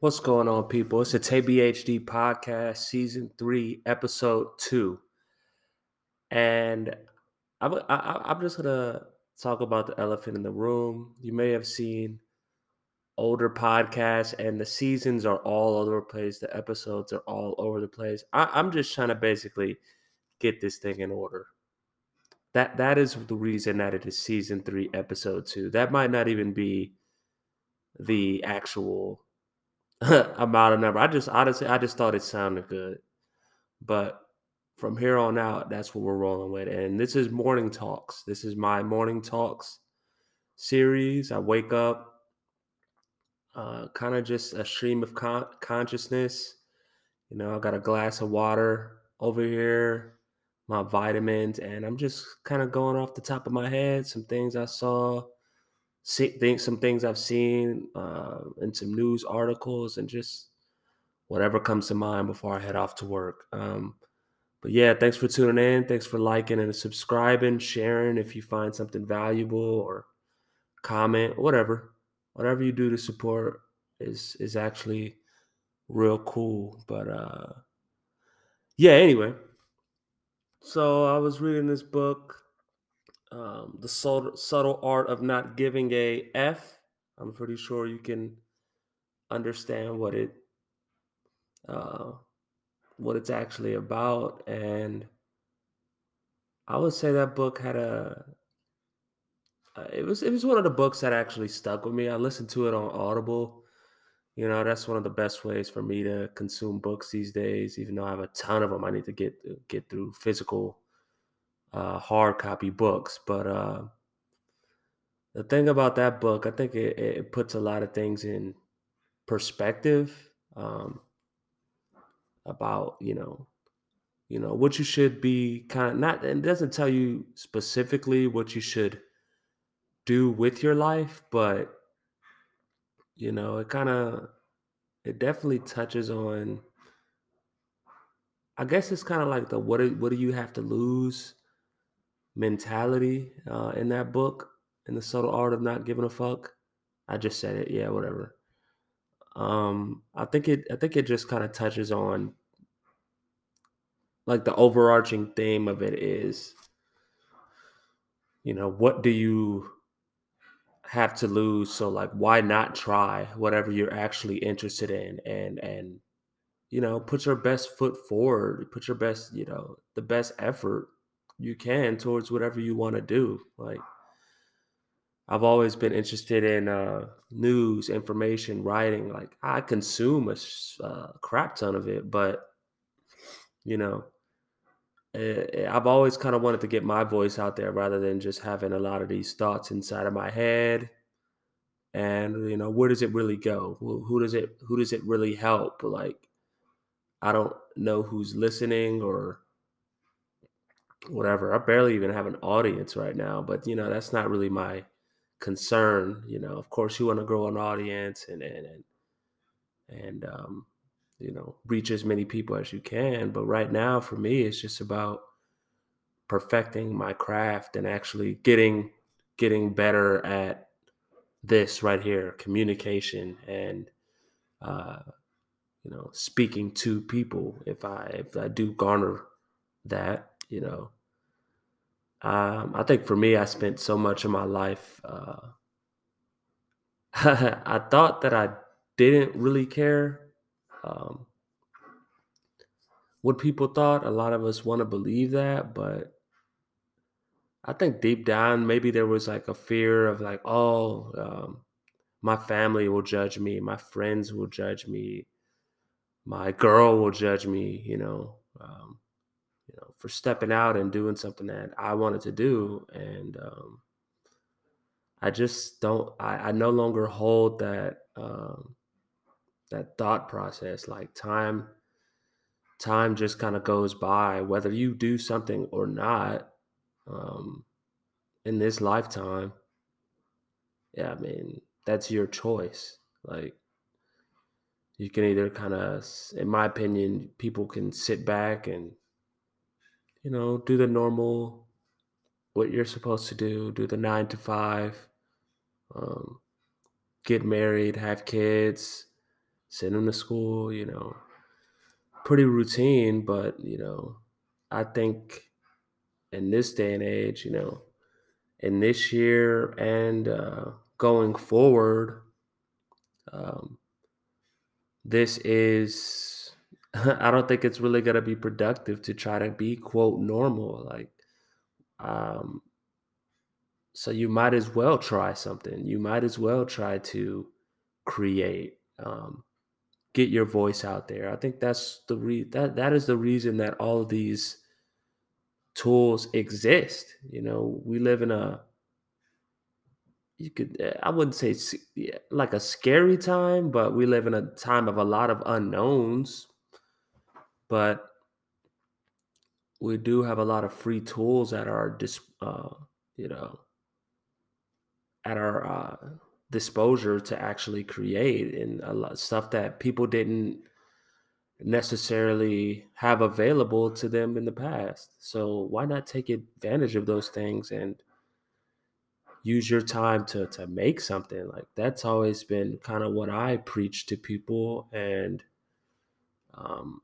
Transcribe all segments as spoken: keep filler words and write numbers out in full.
What's going on, people? It's the T B H D Podcast, Season three, Episode two. And I'm, I, I'm just going to talk about the elephant in the room. You may have seen older podcasts, and the seasons are all over the place. The episodes are all over the place. I, I'm just trying to basically get this thing in order. That That is the reason that it is Season three, Episode two. That might not even be the actual amount of number. I just honestly, I just thought it sounded good, but from here on out, that's what we're rolling with. And this is Morning Talks. This is my Morning Talks series. I wake up, uh, kind of just a stream of con- consciousness. You know, I got a glass of water over here, my vitamins, and I'm just kind of going off the top of my head. Some things I saw. See, think some things I've seen uh, in some news articles and just whatever comes to mind before I head off to work. Um, but yeah, thanks for tuning in. Thanks for liking and subscribing, sharing if you find something valuable, or comment, whatever. Whatever you do to support is is actually real cool. But uh, yeah, anyway. So I was reading this book. Um, the Subtle Art of Not Giving a F. I'm pretty sure you can understand what it, uh, what it's actually about. And I would say that book had a, uh, it was, it was one of the books that actually stuck with me. I listened to it on Audible. You know, that's one of the best ways for me to consume books these days, even though I have a ton of them I need to get, get through physical Uh, hard copy books. But uh, the thing about that book, I think it, it puts a lot of things in perspective um, about, you know, you know, what you should be kind of not, and it doesn't tell you specifically what you should do with your life, but, you know, it kind of, it definitely touches on, I guess it's kind of like the, what do, what do you have to lose mentality uh, in that book, in The Subtle Art of Not Giving a Fuck. I just said it. Yeah, whatever. Um, I think it. I think it just kind of touches on, like, the overarching theme of it is, you know, what do you have to lose? So, like, why not try whatever you're actually interested in, and and you know, put your best foot forward, put your best, you know, the best effort you can towards whatever you want to do. Like, I've always been interested in uh, news, information, writing. Like, I consume a uh, crap ton of it, but, you know, it, it, I've always kind of wanted to get my voice out there rather than just having a lot of these thoughts inside of my head. And, you know, where does it really go? Who, who does it, who does it really help? Like, I don't know who's listening or whatever. I barely even have an audience right now, but, you know, that's not really my concern. You know, of course you want to grow an audience and, and, and, and um, you know, reach as many people as you can. But right now for me, it's just about perfecting my craft and actually getting, getting better at this right here, communication and, uh, you know, speaking to people. If I, if I do garner that, you know, um, I think for me, I spent so much of my life. Uh, I thought that I didn't really care um, what people thought. A lot of us want to believe that, but I think deep down, maybe there was like a fear of like, oh, um, my family will judge me. My friends will judge me. My girl will judge me, you know, um, you know, for stepping out and doing something that I wanted to do. And um, I just don't, I, I no longer hold that, um, that thought process. Like, time, time just kind of goes by, whether you do something or not um, in this lifetime. Yeah, I mean, that's your choice. Like, you can either kind of, in my opinion, people can sit back and, you know, do the normal, what you're supposed to do, do the nine to five, um, get married, have kids, send them to school, you know, pretty routine. But, you know, I think in this day and age, you know, in this year and uh, going forward, um, this is, I don't think it's really going to be productive to try to be, quote, normal. Like, um, so you might as well try something. You might as well try to create, um, get your voice out there. I think that's the re- that that is the reason that all of these tools exist. You know, we live in a, you could, I wouldn't say like a scary time, but we live in a time of a lot of unknowns, but we do have a lot of free tools at our dis, uh, you know, at our uh, disposal to actually create, and a lot of stuff that people didn't necessarily have available to them in the past. So why not take advantage of those things and use your time to to make something? Like, that's always been kind of what I preach to people. And um,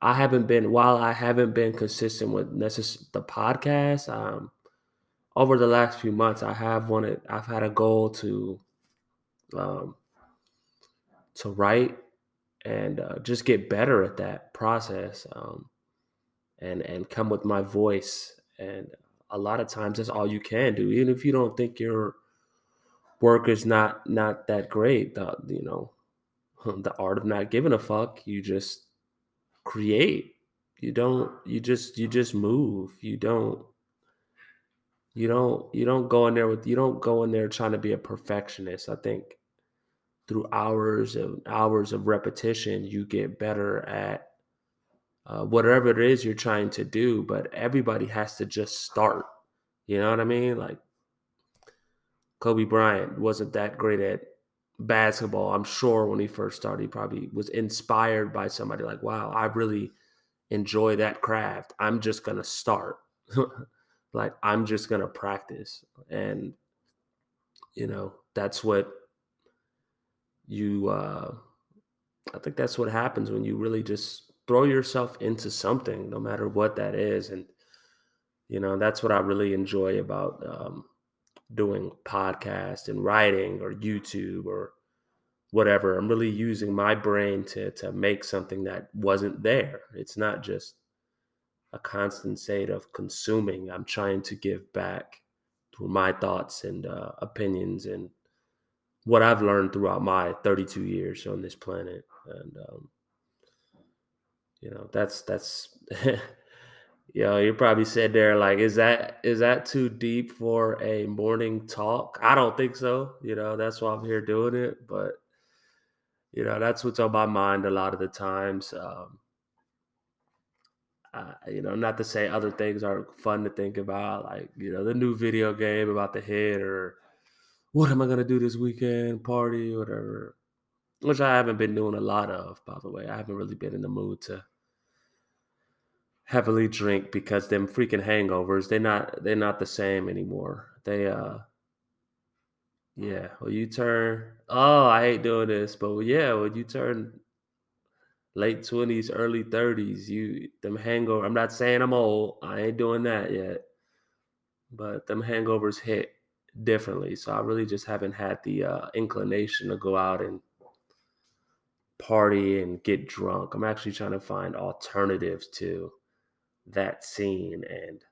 I haven't been, while I haven't been consistent with necess- the podcast, um, over the last few months, I have wanted, I've had a goal to um, to write and uh, just get better at that process, um, and and come with my voice. And a lot of times that's all you can do. Even if you don't think your work is not not that great, the, you know, the art of not giving a fuck, you just create. You don't, you just, you just move. You don't, you don't, you don't go in there with, you don't go in there trying to be a perfectionist. I think through hours and hours of repetition, you get better at Uh, whatever it is you're trying to do, but everybody has to just start. You know what I mean? Like, Kobe Bryant wasn't that great at basketball. I'm sure when he first started, he probably was inspired by somebody like, wow, I really enjoy that craft. I'm just going to start. Like, I'm just going to practice. And, you know, that's what you, uh, I think that's what happens when you really just throw yourself into something, no matter what that is. And, you know, that's what I really enjoy about um, doing podcasts and writing or YouTube or whatever. I'm really using my brain to to make something that wasn't there. It's not just a constant state of consuming. I'm trying to give back through my thoughts and uh, opinions and what I've learned throughout my thirty-two years on this planet. And, um, you know, that's, that's, you know, you probably sit there like, is that, is that too deep for a morning talk? I don't think so. You know, that's why I'm here doing it. But, you know, that's what's on my mind a lot of the times. Um, I, you know, not to say other things aren't fun to think about, like, you know, the new video game about the hit, or what am I going to do this weekend, party, whatever. Which I haven't been doing a lot of, by the way. I haven't really been in the mood to heavily drink because them freaking hangovers—they're not—they're not the same anymore. They, uh, yeah. When you turn, oh, I hate doing this, but yeah, when you turn late twenties, early thirties, you them hangover. I'm not saying I'm old. I ain't doing that yet, but them hangovers hit differently. So I really just haven't had the uh, inclination to go out and party and get drunk. I'm actually trying to find alternatives to that scene and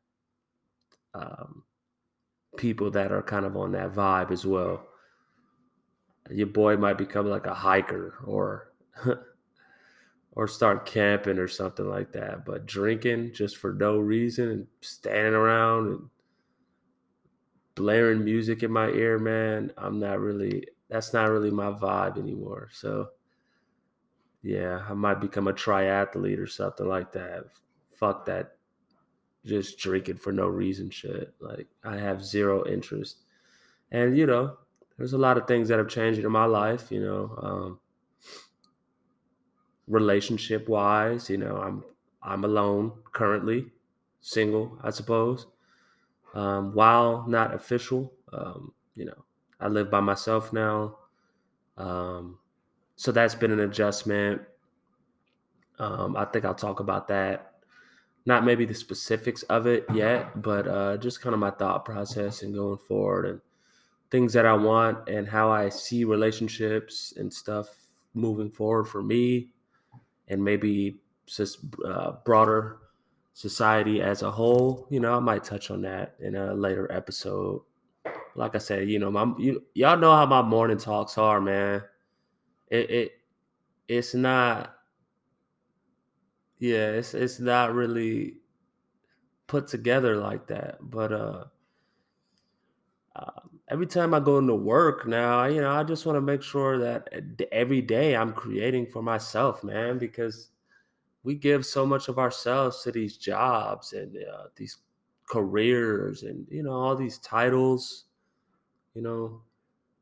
um, people that are kind of on that vibe as well. Your boy might become like a hiker or or start camping or something like that. But drinking just for no reason and standing around and blaring music in my ear, man, I'm not really, that's not really my vibe anymore. So yeah, I might become a triathlete or something like that. Fuck that. Just drinking for no reason shit. Like, I have zero interest. And, you know, there's a lot of things that have changed in my life, you know, um, relationship wise, you know, I'm, I'm alone currently, single, I suppose. Um, while not official, um, you know, I live by myself now. Um, So that's been an adjustment. Um, I think I'll talk about that. Not maybe the specifics of it yet, but uh, just kind of my thought process and going forward and things that I want and how I see relationships and stuff moving forward for me and maybe just uh, broader society as a whole. You know, I might touch on that in a later episode. Like I said, you know, my you, y'all know how my morning talks are, man. It, it it's not. Yeah, it's it's not really put together like that. But uh, uh, every time I go into work now, you know, I just want to make sure that every day I'm creating for myself, man, because we give so much of ourselves to these jobs and uh, these careers and, you know, all these titles, you know.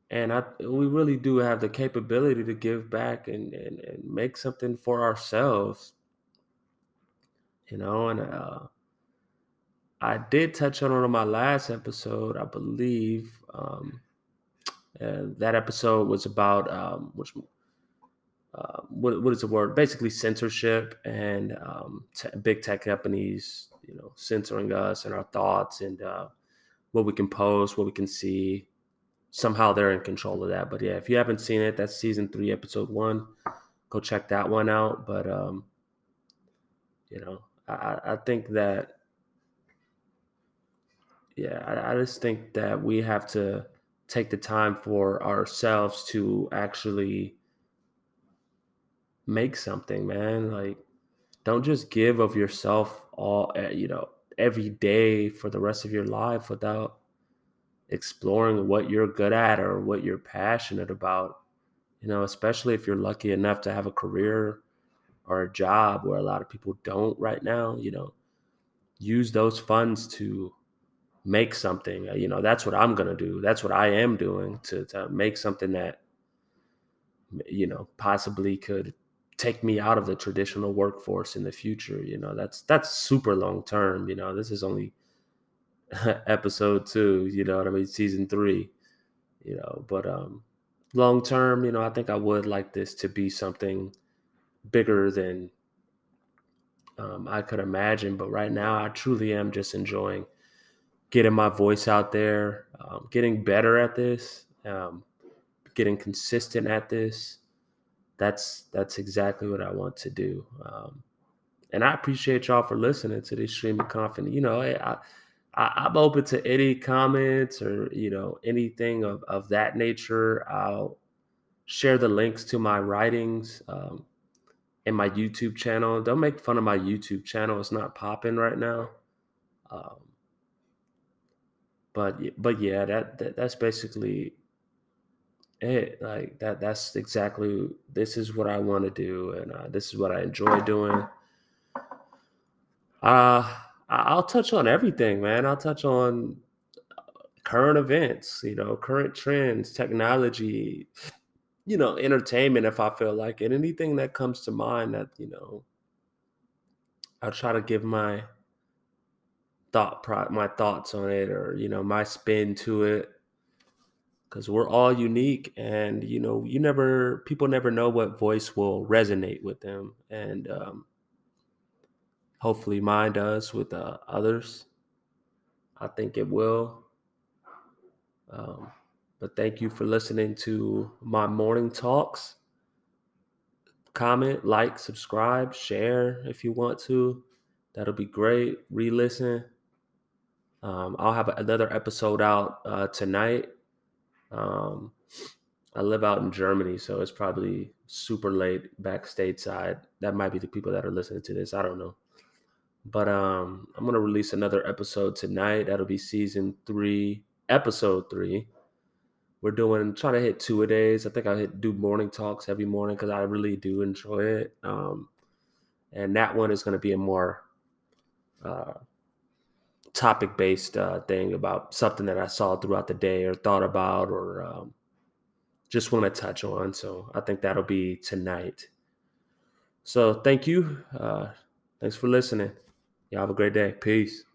And I, we really do have the capability to give back and, and, and make something for ourselves. You know, and uh, I did touch on it on my last episode, I believe. Um, and that episode was about um, which, uh, what, what is the word? Basically, censorship and um, t- big tech companies, you know, censoring us and our thoughts and uh, what we can post, what we can see. Somehow they're in control of that. But yeah, if you haven't seen it, that's season three, episode one. Go check that one out. But, um, you know, I, I think that, yeah, I, I just think that we have to take the time for ourselves to actually make something, man. Like, don't just give of yourself all, you know, every day for the rest of your life without exploring what you're good at or what you're passionate about, you know, especially if you're lucky enough to have a career or a job where a lot of people don't right now. You know, use those funds to make something. You know, that's what I'm going to do. That's what I am doing to, to make something that, you know, possibly could take me out of the traditional workforce in the future. You know, that's, that's super long term. You know, this is only episode two, you know what I mean? Season three, you know, but um, long term, you know, I think I would like this to be something bigger than um, I could imagine. But right now, I truly am just enjoying getting my voice out there, um, getting better at this, um, getting consistent at this. That's that's exactly what I want to do. Um, and I appreciate y'all for listening to this Stream of Confidence. You know, I, I, I'm open to any comments or, you know, anything of, of that nature. I'll share the links to my writings. Um, and my YouTube channel. Don't make fun of my YouTube channel. It's not popping right now. Um, but but yeah, that, that that's basically it. Like that that's exactly this is what I want to do, and uh, this is what I enjoy doing. Uh I'll touch on everything, man. I'll touch on current events, you know, current trends, technology, you know, entertainment if I feel like it. Anything that comes to mind that, you know, I'll try to give my thought, pro- my thoughts on it or, you know, my spin to it. Because we're all unique and, you know, you never, people never know what voice will resonate with them. And um, hopefully mine does with uh, others. I think it will. Um, But thank you for listening to my morning talks. Comment, like, subscribe, share if you want to. That'll be great. Re-listen. Um, I'll have another episode out uh, tonight. Um, I live out in Germany, so it's probably super late back stateside. That might be the people that are listening to this. I don't know. But um, I'm going to release another episode tonight. That'll be season three, episode three. We're doing, trying to hit two a days. I think I hit do morning talks every morning because I really do enjoy it. Um, and that one is going to be a more uh, topic-based uh, thing about something that I saw throughout the day or thought about or um, just want to touch on. So I think that'll be tonight. So thank you. Uh, thanks for listening. Y'all have a great day. Peace.